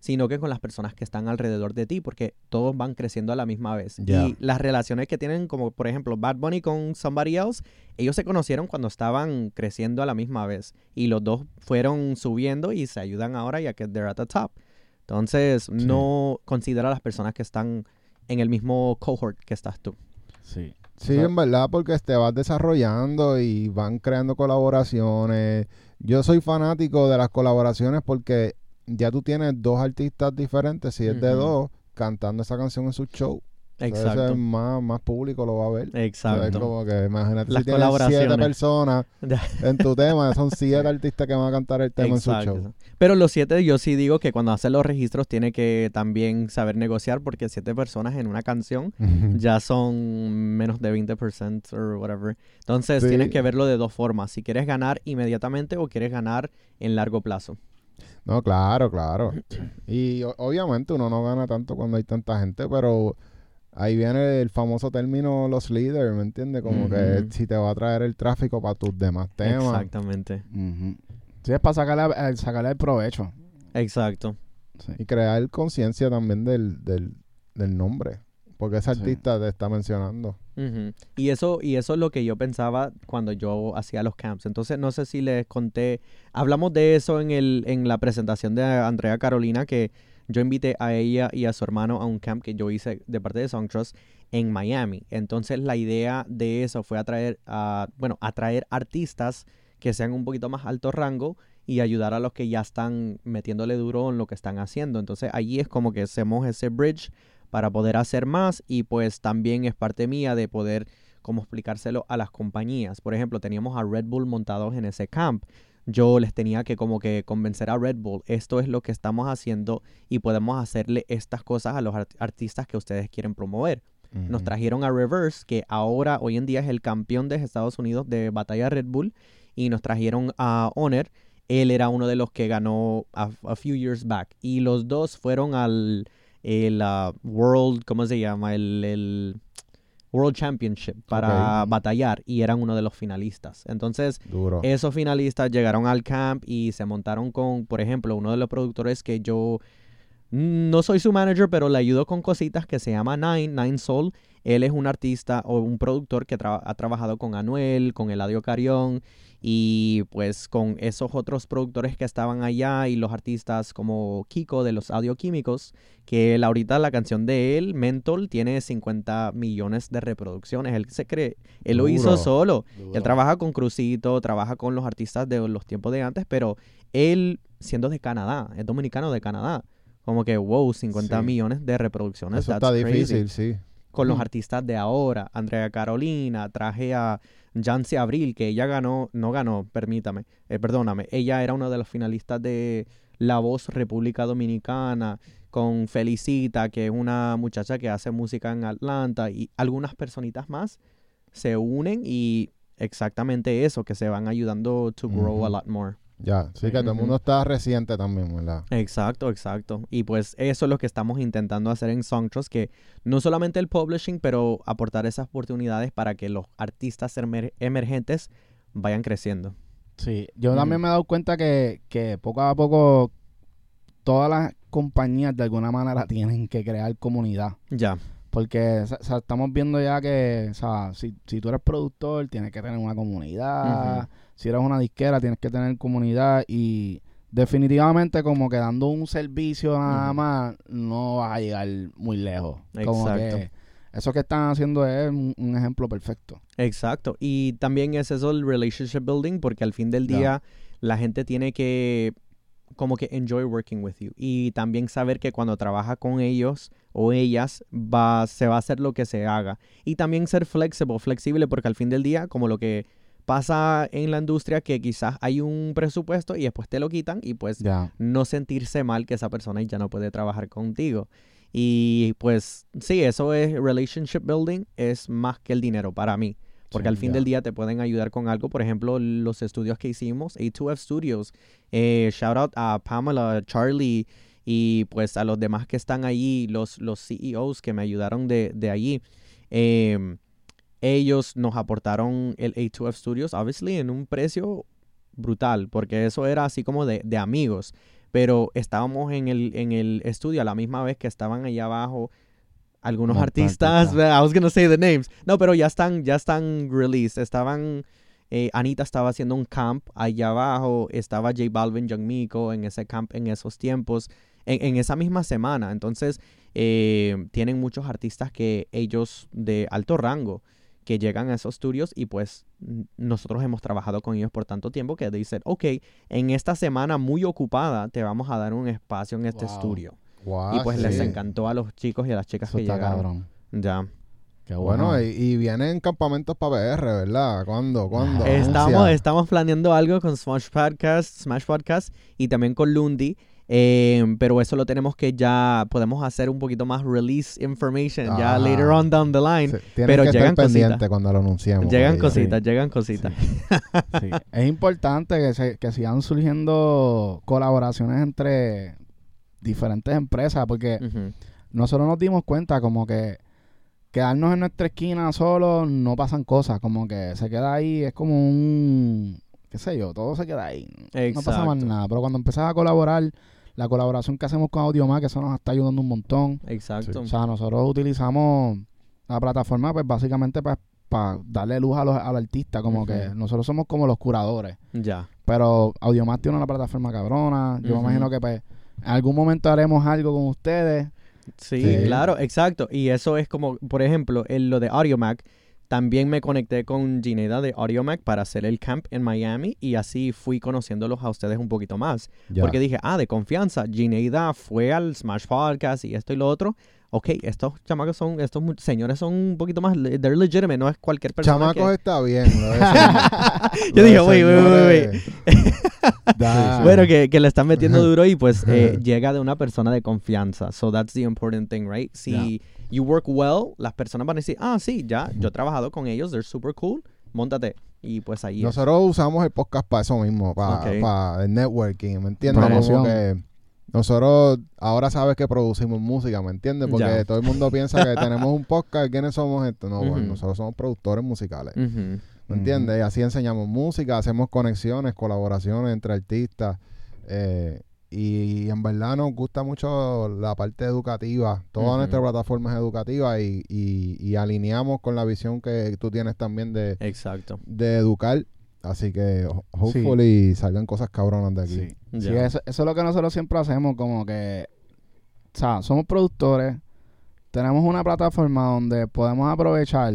sino que con las personas que están alrededor de ti, porque todos van creciendo a la misma vez. Yeah. Y las relaciones que tienen, como por ejemplo Bad Bunny con somebody else, ellos se conocieron cuando estaban creciendo a la misma vez. Y los dos fueron subiendo y se ayudan ahora ya que they're at the top. Entonces, no considera a las personas que están en el mismo cohort que estás tú. Sí. Sí, en verdad, porque te vas desarrollando y van creando colaboraciones. Yo soy fanático de las colaboraciones porque ya tú tienes dos artistas diferentes, si es de dos, cantando esa canción en su show. Exacto. Entonces, más público lo va a ver. Exacto. Es como que imagínate las si tienes 7 personas en tu tema, son 7 artistas que van a cantar el tema en su show. Pero los 7, yo sí digo que cuando hacen los registros tiene que también saber negociar, porque 7 personas en una canción ya son menos de 20% o whatever. Entonces, tienes que verlo de dos formas, si quieres ganar inmediatamente o quieres ganar en largo plazo. No, claro. Y obviamente uno no gana tanto cuando hay tanta gente, pero... Ahí viene el famoso término los leaders, ¿me entiendes? Como que si te va a traer el tráfico para tus demás temas. Exactamente. Sí, es para sacarle el provecho. Exacto. Sí. Y crear conciencia también del nombre, porque ese artista te está mencionando. Y eso es lo que yo pensaba cuando yo hacía los camps. Entonces, no sé si les conté, hablamos de eso en la presentación de Andrea Carolina, que... Yo invité a ella y a su hermano a un camp que yo hice de parte de Songtrust en Miami. Entonces, la idea de eso fue atraer artistas que sean un poquito más alto rango y ayudar a los que ya están metiéndole duro en lo que están haciendo. Entonces, allí es como que hacemos ese bridge para poder hacer más y pues también es parte mía de poder como explicárselo a las compañías. Por ejemplo, teníamos a Red Bull montados en ese camp. Yo les tenía que como que convencer a Red Bull, esto es lo que estamos haciendo y podemos hacerle estas cosas a los artistas que ustedes quieren promover. Nos trajeron a Reverse, que ahora, hoy en día, es el campeón de Estados Unidos de batalla Red Bull, y nos trajeron a Honor. Él era uno de los que ganó a few years back, y los dos fueron al World, ¿cómo se llama? El World Championship para batallar y eran uno de los finalistas. Entonces, esos finalistas llegaron al camp y se montaron con, por ejemplo, uno de los productores que yo no soy su manager, pero le ayudo con cositas que se llama Nine Soul. Él es un artista o un productor que ha trabajado con Anuel, con Eladio Carrión y pues con esos otros productores que estaban allá y los artistas como Kiko de los Audioquímicos, que él, ahorita la canción de él, Mentol, tiene 50 millones de reproducciones. Él se cree, él lo hizo solo. Él trabaja con Crucito, trabaja con los artistas de los tiempos de antes, pero él, siendo de Canadá, es dominicano de Canadá, como que wow, 50 millones de reproducciones. Eso está difícil, sí. Con los artistas de ahora, Andrea Carolina, traje a Yancy Abril, que ella perdóname, ella era una de los finalistas de La Voz República Dominicana, con Felicita, que es una muchacha que hace música en Atlanta, y algunas personitas más se unen y exactamente eso, que se van ayudando to grow a lot more. Ya, sí, que todo el mundo está reciente también, ¿verdad? Exacto, exacto. Y pues eso es lo que estamos intentando hacer en Songtrust, que no solamente el publishing, pero aportar esas oportunidades para que los artistas emergentes vayan creciendo. Sí, yo también me he dado cuenta que poco a poco todas las compañías de alguna manera tienen que crear comunidad. Ya. Porque estamos viendo ya que, si tú eres productor, tienes que tener una comunidad. Si eres una disquera, tienes que tener comunidad. Y definitivamente, como que dando un servicio nada más, no vas a llegar muy lejos. Exacto. Como que eso que están haciendo es un ejemplo perfecto. Exacto. Y también es eso el relationship building, porque al fin del día, la gente tiene que como que enjoy working with you. Y también saber que cuando trabaja con ellos o ellas, se va a hacer lo que se haga. Y también ser flexible, porque al fin del día, como lo que pasa en la industria, que quizás hay un presupuesto y después te lo quitan y pues no sentirse mal que esa persona ya no puede trabajar contigo. Y pues sí, eso es relationship building, es más que el dinero para mí. Porque al fin del día te pueden ayudar con algo. Por ejemplo, los estudios que hicimos, A2F Studios. Shout out a Pamela, Charlie y pues a los demás que están allí, los CEOs que me ayudaron de allí. Ellos nos aportaron el A2F Studios, obviously, en un precio brutal, porque eso era así como de amigos. Pero estábamos en el estudio a la misma vez que estaban allá abajo algunos artistas, I was gonna say the names. No, pero ya están released. Anita estaba haciendo un camp allá abajo. Estaba J Balvin, Young Miko en ese camp en esos tiempos, en esa misma semana. Entonces, tienen muchos artistas que ellos de alto rango que llegan a esos estudios y pues nosotros hemos trabajado con ellos por tanto tiempo que dicen, ok, en esta semana muy ocupada te vamos a dar un espacio en este estudio. Wow, y pues les encantó a los chicos y a las chicas eso que está llegaron. Cabrón. Ya. Qué bueno. Wow. Y vienen campamentos para PR, ¿verdad? ¿Cuándo? Estamos planeando algo con Smash Podcast y también con Lundi. Pero eso lo tenemos que ya podemos hacer un poquito más release information ya later on down the line. Sí. Pero que llegan cositas cuando lo anunciemos. Llegan cositas. Sí. Sí. Es importante que sigan surgiendo colaboraciones entre diferentes empresas, porque nosotros nos dimos cuenta como que quedarnos en nuestra esquina solo no pasan cosas, como que se queda ahí, es como un qué sé yo, todo se queda ahí. Exacto. No pasa más nada, pero cuando empezás a colaborar, la colaboración que hacemos con Audiomack, eso nos está ayudando un montón. Exacto. Sí. O sea, nosotros utilizamos la plataforma pues básicamente para darle luz al artista, como que nosotros somos como los curadores. Ya. Pero Audiomack tiene una plataforma cabrona, yo me imagino que pues en algún momento haremos algo con ustedes. Sí, claro, exacto. Y eso es como, por ejemplo, lo de Audiomack. También me conecté con Gineida de Audiomack para hacer el camp en Miami y así fui conociéndolos a ustedes un poquito más. Ya. Porque dije, de confianza. Gineida fue al Smash Podcast y esto y lo otro. Ok, estos chamacos estos señores son un poquito más, they're legitimate, no es cualquier persona. Chamacos está bien. Yo dije, wey. Bueno, que le están metiendo duro y pues llega de una persona de confianza. So that's the important thing, right? Si you work well, las personas van a decir, sí, ya, yo he trabajado con ellos, they're super cool, móntate. Y pues ahí nosotros usamos el podcast para eso mismo, para el networking, ¿me entiendes? Como que nosotros ahora sabes que producimos música, ¿me entiendes? Porque todo el mundo piensa que tenemos un podcast, ¿quiénes somos esto? No, bueno, nosotros somos productores musicales, ¿me entiendes? Y así enseñamos música, hacemos conexiones, colaboraciones entre artistas, Y en verdad nos gusta mucho la parte educativa. Toda nuestra plataforma es educativa y alineamos con la visión que tú tienes también de, exacto, de educar. Así que hopefully salgan cosas cabronas de aquí. Sí, sí, eso es lo que nosotros siempre hacemos, como que, o sea, somos productores, tenemos una plataforma donde podemos aprovechar,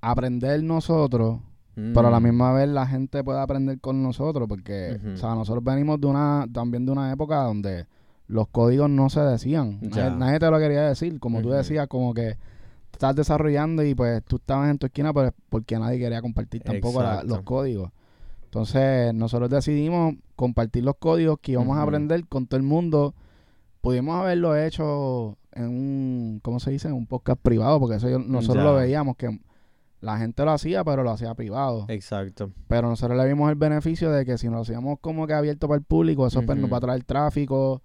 aprender nosotros, pero a la misma vez la gente puede aprender con nosotros, porque o sea, nosotros venimos de una, también de una época donde los códigos no se decían. Nadie te lo quería decir, como tú decías, como que estás desarrollando y pues tú estabas en tu esquina, pero porque nadie quería compartir tampoco los códigos. Entonces nosotros decidimos compartir los códigos que íbamos a aprender con todo el mundo. Pudimos haberlo hecho en un, ¿cómo se dice?, en un podcast privado, porque eso nosotros lo veíamos que la gente lo hacía, pero lo hacía privado. Exacto. Pero nosotros le vimos el beneficio de que si nos hacíamos como que abierto para el público, eso nos va a traer tráfico,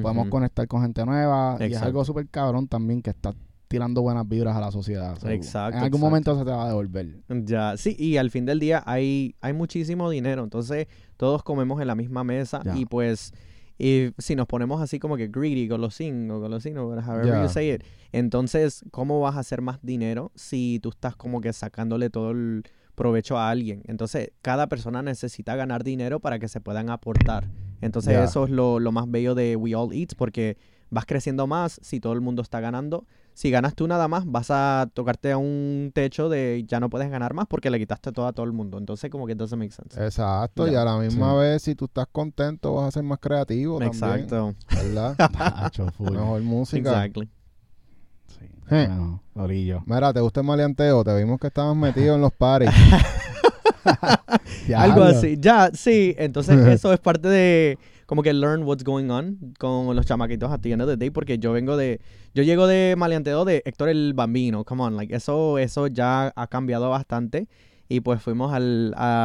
podemos conectar con gente nueva. Y es algo súper cabrón también que está tirando buenas vibras a la sociedad. Seguro. Exacto. En algún momento se te va a devolver. Ya, sí, y al fin del día hay muchísimo dinero, entonces todos comemos en la misma mesa y pues... Y si nos ponemos así como que greedy, golosino, however you say it, entonces, ¿cómo vas a hacer más dinero si tú estás como que sacándole todo el provecho a alguien? Entonces, cada persona necesita ganar dinero para que se puedan aportar. Entonces, eso es lo más bello de We All Eat, porque vas creciendo más si todo el mundo está ganando. Si ganas tú nada más, vas a tocarte a un techo de ya no puedes ganar más porque le quitaste todo a todo el mundo. Entonces, como que doesn't make sense. Exacto. Y a la misma vez, si tú estás contento, vas a ser más creativo también. Exacto. ¿Verdad? Pacho, mejor música. Exactly. Sí. Bueno, orillo. Mira, ¿te gusta el maleanteo? Te vimos que estabas metido en los parties. Algo así. Ya, sí. Entonces, eso es parte de... como que learn what's going on con los chamaquitos at the end of the day, porque yo llego de maleanteo de Héctor el Bambino, come on, like, eso ya ha cambiado bastante, y pues fuimos a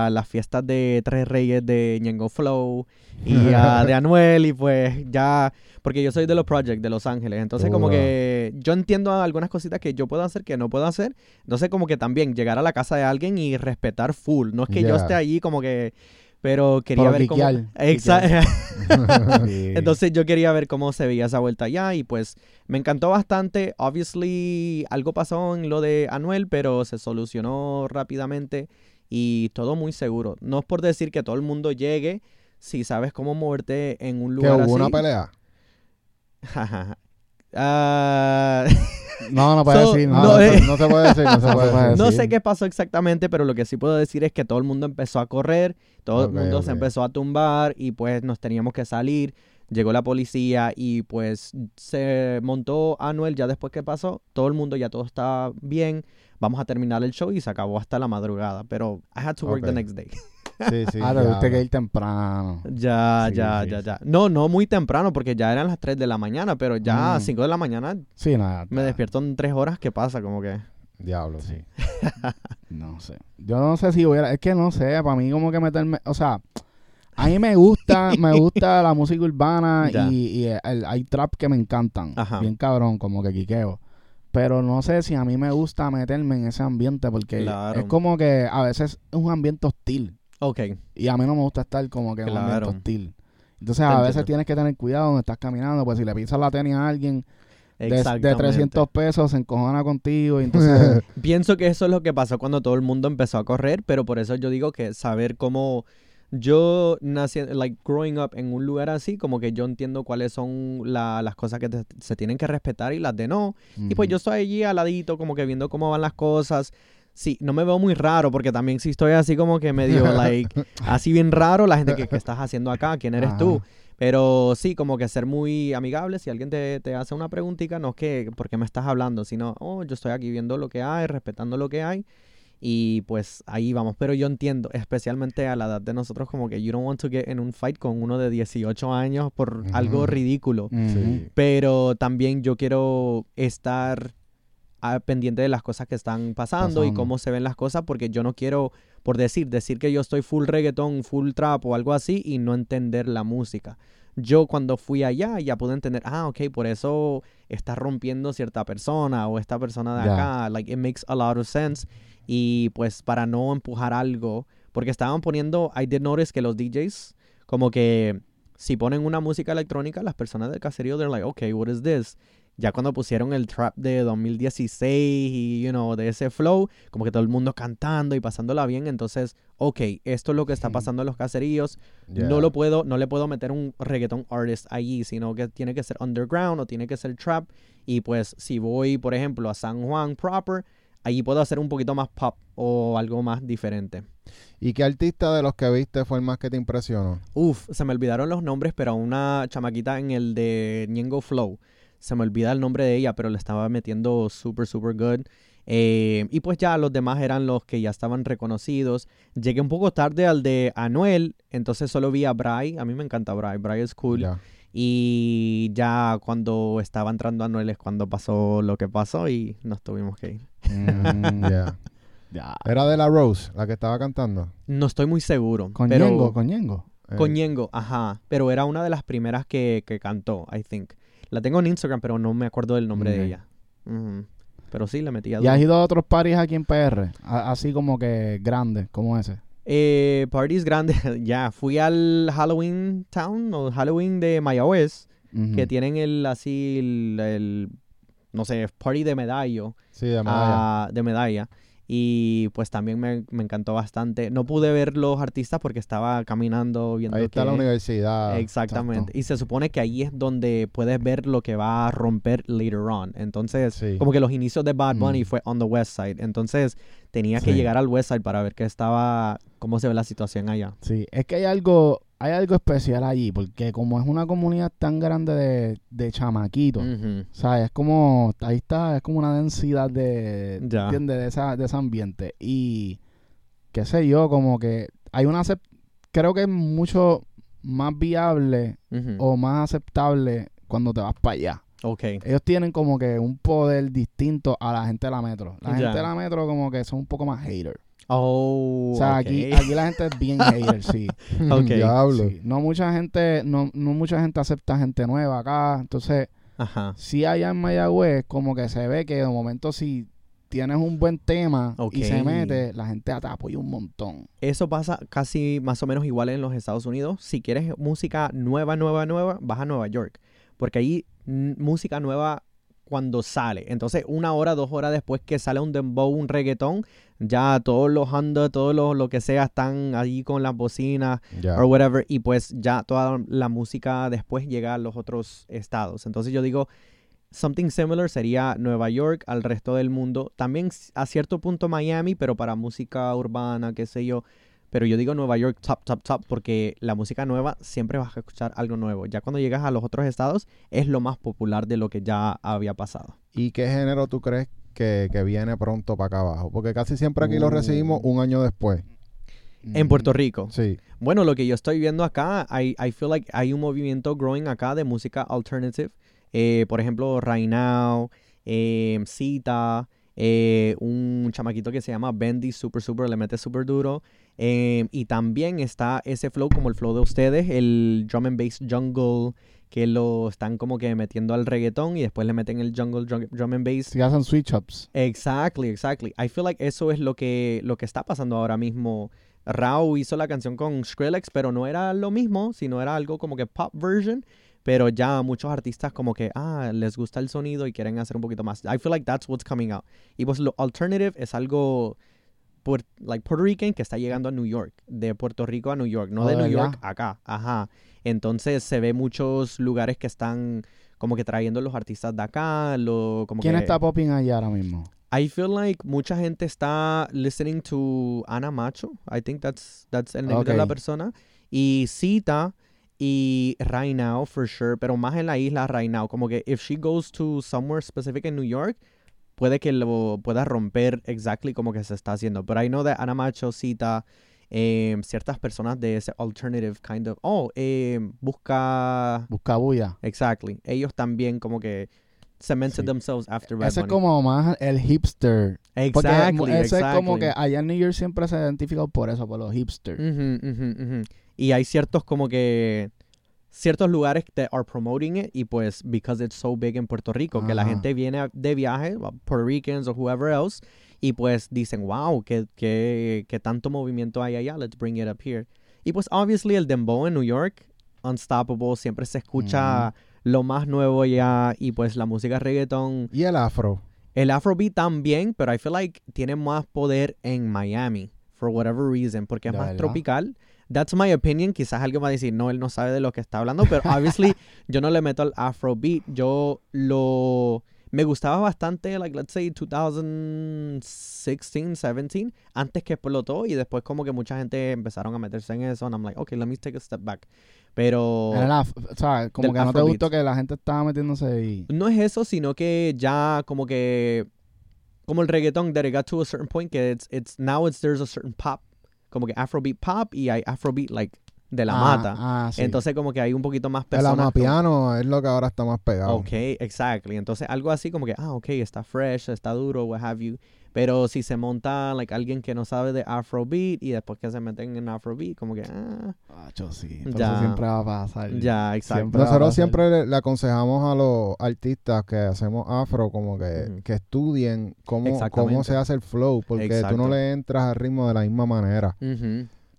las fiestas de Tres Reyes de Ñengo Flow, y de Anuel, y pues ya, porque yo soy de los Projects de Los Ángeles, entonces como que yo entiendo algunas cositas que yo puedo hacer, que no puedo hacer, entonces como que también llegar a la casa de alguien y respetar full, no es que yo esté allí como que... Pero quería ver cómo... Exacto. Entonces yo quería ver cómo se veía esa vuelta allá y pues me encantó bastante. Obviously algo pasó en lo de Anuel, pero se solucionó rápidamente y todo muy seguro. No es por decir que todo el mundo llegue si sabes cómo moverte en un lugar así. ¿Que hubo una pelea? No puede decir, no se puede decir, No sé qué pasó exactamente, pero lo que sí puedo decir es que todo el mundo empezó a correr, todo el mundo se empezó a tumbar y pues nos teníamos que salir, llegó la policía y pues se montó Anuel ya después que pasó, todo el mundo ya todo está bien, vamos a terminar el show y se acabó hasta la madrugada, pero I had to work the next day. Sí, ah, claro. Tuviste que ir temprano. Ya. No muy temprano, porque ya eran las 3 de la mañana, pero ya a 5 de la mañana me despierto en 3 horas, ¿qué pasa? Como que... Diablo, sí. No sé. Yo no sé si voy a... Es que no sé, para mí como que meterme... O sea, a mí me gusta la música urbana y hay trap que me encantan. Ajá. Bien cabrón, como que quiqueo. Pero no sé si a mí me gusta meterme en ese ambiente, porque es como que a veces es un ambiente hostil. Okay. Y a mí no me gusta estar como que en un ambiente hostil. Entonces, a veces tienes que tener cuidado donde estás caminando, pues si le pisas la tenis a alguien de $300 se encojona contigo. Y entonces... Pienso que eso es lo que pasó cuando todo el mundo empezó a correr, pero por eso yo digo que saber cómo... Yo nací, like, growing up en un lugar así, como que yo entiendo cuáles son las cosas que se tienen que respetar y las de no. Y pues yo estoy allí al ladito, como que viendo cómo van las cosas. Sí, no me veo muy raro, porque también si estoy así como que medio, like, así bien raro, la gente que estás haciendo acá, ¿quién eres tú? Pero sí, como que ser muy amigable. Si alguien te hace una preguntita, no es que, ¿por qué me estás hablando? Sino, yo estoy aquí viendo lo que hay, respetando lo que hay. Y pues ahí vamos, pero yo entiendo, especialmente a la edad de nosotros, como que you don't want to get in un fight con uno de 18 años por algo ridículo. Sí. Pero también yo quiero estar pendiente de las cosas que están pasando y cómo se ven las cosas, porque yo no quiero, por decir que yo estoy full reggaetón, full trap o algo así y no entender la música. Yo cuando fui allá ya pude entender, por eso está rompiendo cierta persona o esta persona de acá, like it makes a lot of sense. Y pues para no empujar algo, porque estaban poniendo, I did notice que los DJs como que si ponen una música electrónica, las personas del caserío, they're like, okay, what is this? Ya cuando pusieron el trap de 2016 y, you know, de ese flow, como que todo el mundo cantando y pasándola bien, entonces, ok, esto es lo que está pasando en los caseríos. Yeah. No le puedo meter un reggaeton artist allí, sino que tiene que ser underground o tiene que ser trap. Y pues, si voy, por ejemplo, a San Juan proper, allí puedo hacer un poquito más pop o algo más diferente. ¿Y qué artista de los que viste fue el más que te impresionó? Uf, se me olvidaron los nombres, pero una chamaquita en el de Ñengo Flow. Se me olvida el nombre de ella, pero le estaba metiendo super, super good. Y pues ya los demás eran los que ya estaban reconocidos. Llegué un poco tarde al de Anuel, entonces solo vi a Bry. A mí me encanta Bry. Bry es cool. Yeah. Y ya cuando estaba entrando Anuel es cuando pasó lo que pasó y nos tuvimos que ir. ¿Era de la Rose, la que estaba cantando? No estoy muy seguro. Con Ñengo, ajá. Pero era una de las primeras que cantó, I think. La tengo en Instagram, pero no me acuerdo del nombre de ella. Uh-huh. Pero sí, le metí a... ¿Y has ido a otros parties aquí en PR? Así como que grandes, como ese. Parties grandes, ya. Yeah. Fui al Halloween Town, o Halloween de Mayagüez, que tienen el party de medallo. Sí, de medalla. Y pues también me encantó bastante. No pude ver los artistas porque estaba caminando viendo. Ahí está la universidad. Exactamente. Exacto. Y se supone que ahí es donde puedes ver lo que va a romper later on. Entonces, como que los inicios de Bad Bunny fue on the West Side. Entonces, tenía que llegar al West Side para ver cómo se ve la situación allá. Sí, es que hay algo especial allí, porque como es una comunidad tan grande de chamaquitos, o sea, es como, ahí está, es como una densidad ¿entiendes? De ese ambiente. Y, qué sé yo, como que hay creo que es mucho más viable o más aceptable cuando te vas para allá. Okay. Ellos tienen como que un poder distinto a la gente de la metro. La gente de la metro como que son un poco más haters. Oh, o sea, aquí la gente es bien hater, sí. Okay. Diablo. Sí. No mucha gente acepta gente nueva acá. Entonces, si allá en Mayagüez como que se ve que de momento si tienes un buen tema y se mete, la gente te apoya un montón. Eso pasa casi más o menos igual en los Estados Unidos. Si quieres música nueva, vas a Nueva York. Porque ahí música nueva... cuando sale, entonces 1 hora, 2 horas después que sale un dembow, un reggaetón, ya todos los Honda, todos los lo que sea están allí con las bocinas o whatever, y pues ya toda la música después llega a los otros estados. Entonces yo digo, something similar sería Nueva York al resto del mundo, también a cierto punto Miami, pero para música urbana, qué sé yo. Pero yo digo Nueva York top, porque la música nueva siempre vas a escuchar algo nuevo. Ya cuando llegas a los otros estados, es lo más popular de lo que ya había pasado. ¿Y qué género tú crees que viene pronto para acá abajo? Porque casi siempre aquí lo recibimos un año después. ¿En Puerto Rico? Sí. Bueno, lo que yo estoy viendo acá, I feel like hay un movimiento growing acá de música alternative. Por ejemplo, Right Now, Cita... un chamaquito que se llama Bendy, super, le mete super duro. Y también está ese flow como el flow de ustedes, el drum and bass jungle, que lo están como que metiendo al reggaetón y después le meten el jungle drum and bass. Y hacen switch-ups. Exactly. I feel like eso es lo que está pasando ahora mismo. Rao hizo la canción con Skrillex, pero no era lo mismo, sino era algo como que pop version. Pero ya muchos artistas como que, les gusta el sonido y quieren hacer un poquito más. I feel like that's what's coming out. Y pues lo alternative es algo, Puerto Rican, que está llegando a New York. De Puerto Rico a New York. No de New York acá. Ajá. Entonces se ve muchos lugares que están como que trayendo los artistas de acá. ¿Quién está popping allá ahora mismo? I feel like mucha gente está listening to Ana Macho. I think that's el nombre de la persona. Y Cita... Y Right Now, for sure, pero más en la isla Right Now. Como que if she goes to somewhere specific in New York, puede que lo pueda romper exactly como que se está haciendo. But I know that Ana Macho, Cita, ciertas personas de ese alternative kind of... Busca bulla. Exactly. Ellos también como que cemented themselves after Bad Bunny. Ese es como más el hipster. Exactly. Ese es como que allá en New York siempre se ha identificado por eso, por los hipsters. Y hay ciertos lugares that are promoting it, y pues, because it's so big in Puerto Rico, que la gente viene de viaje, Puerto Ricans o whoever else, y pues dicen, wow, que tanto movimiento hay allá, let's bring it up here. Y pues, obviously, el dembow en New York unstoppable, siempre se escucha lo más nuevo ya, y pues la música reggaetón. Y el afro. El afrobeat también, pero I feel like tiene más poder en Miami, for whatever reason, porque es más tropical. That's my opinion. Quizás alguien va a decir, no, él no sabe de lo que está hablando, pero obviously yo no le meto al afrobeat. Yo lo... Me gustaba bastante, like, let's say 2016, 17, antes que explotó, y después como que mucha gente empezaron a meterse en eso, and I'm like, okay, let me take a step back. Pero... o sea, como que no te gustó que la gente estaba metiéndose ahí. No es eso, sino que ya como que... Como el reggaetón, that it got to a certain point, que it's there's a certain pop, como que afrobeat pop, y hay afrobeat, like... de la mata. Sí. Entonces como que hay un poquito más personas. El amapiano es lo que ahora está más pegado. Ok, exactly. Entonces algo así como que, ok, está fresh, está duro, what have you. Pero si se monta like alguien que no sabe de afrobeat y después que se meten en afrobeat, como que, yo sí. Pero ya, eso siempre va a pasar. Ya, exacto. Nosotros siempre le aconsejamos a los artistas que hacemos afro como que, que estudien cómo se hace el flow, porque tú no le entras al ritmo de la misma manera.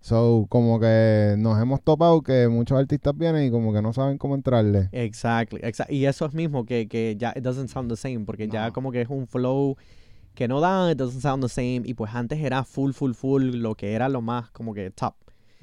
So, como que nos hemos topado que muchos artistas vienen y como que no saben cómo entrarle. Exactly. Y eso es mismo, que ya it doesn't sound the same, porque ya como que es un flow que no da, it doesn't sound the same, y pues antes era full, lo que era lo más como que top.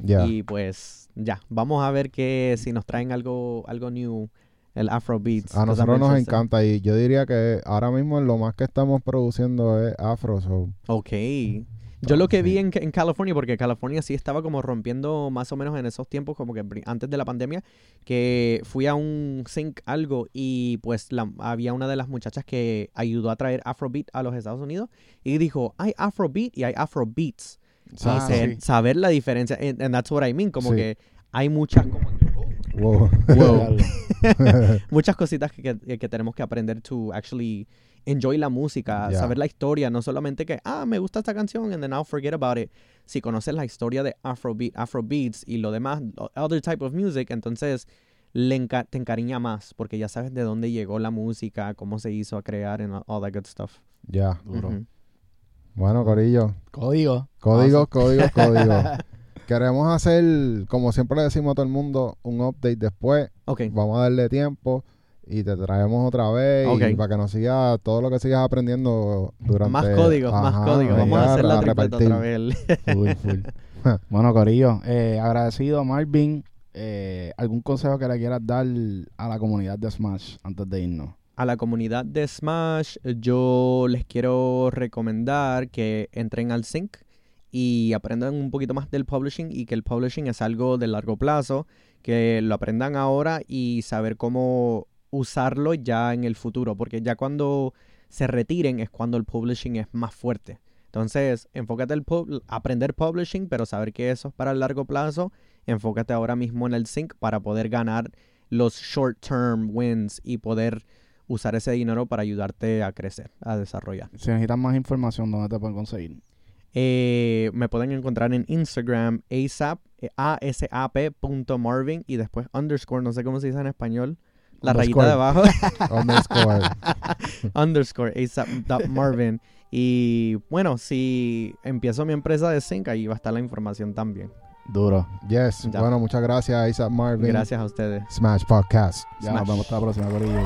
Y pues ya, vamos a ver que si nos traen algo new, el afrobeats. A nosotros nos encanta, y yo diría que ahora mismo lo más que estamos produciendo es afro, so. Okay. Yo lo que vi en California, porque California sí estaba como rompiendo más o menos en esos tiempos, como que antes de la pandemia, que fui a un sync algo y pues había una de las muchachas que ayudó a traer afrobeat a los Estados Unidos y dijo, hay afrobeat y hay afrobeats. Saber la diferencia, and that's what I mean, como que hay muchas... Wow. Muchas cositas que tenemos que aprender to actually... enjoy la música, saber la historia, no solamente que, me gusta esta canción and then I'll forget about it. Si conoces la historia de afrobeat, afrobeats y lo demás, other type of music, entonces te encariña más porque ya sabes de dónde llegó la música, cómo se hizo a crear and all that good stuff. Ya, duro. Bueno, Corillo. Código. Queremos hacer, como siempre le decimos a todo el mundo, un update después. Okay. Vamos a darle tiempo. Y te traemos otra vez y para que nos sigas todo lo que sigas aprendiendo durante... Más códigos. Vamos a hacer la tripleta otra vez. Full. Bueno, Corillo, agradecido, Marvin. ¿Algún consejo que le quieras dar a la comunidad de Smash antes de irnos? A la comunidad de Smash, yo les quiero recomendar que entren al Sync y aprendan un poquito más del publishing, y que el publishing es algo de largo plazo, que lo aprendan ahora y saber cómo... usarlo ya en el futuro, porque ya cuando se retiren es cuando el publishing es más fuerte. Entonces, enfócate en aprender publishing, pero saber que eso es para el largo plazo. Enfócate ahora mismo en el sync para poder ganar los short-term wins y poder usar ese dinero para ayudarte a crecer, a desarrollar. Si necesitan más información, ¿dónde te pueden conseguir? Me pueden encontrar en Instagram, ASAP.Marvin, y después _ no sé cómo se dice en español. La rayita de abajo. Underscore. ASAP.Marvin. Y bueno, si empiezo mi empresa de Sync, ahí va a estar la información también. Duro. Yes. Ya. Bueno, muchas gracias, ASAP Marvin. Gracias a ustedes. Smash Podcast. Ya, nos vemos hasta la próxima, Corillo.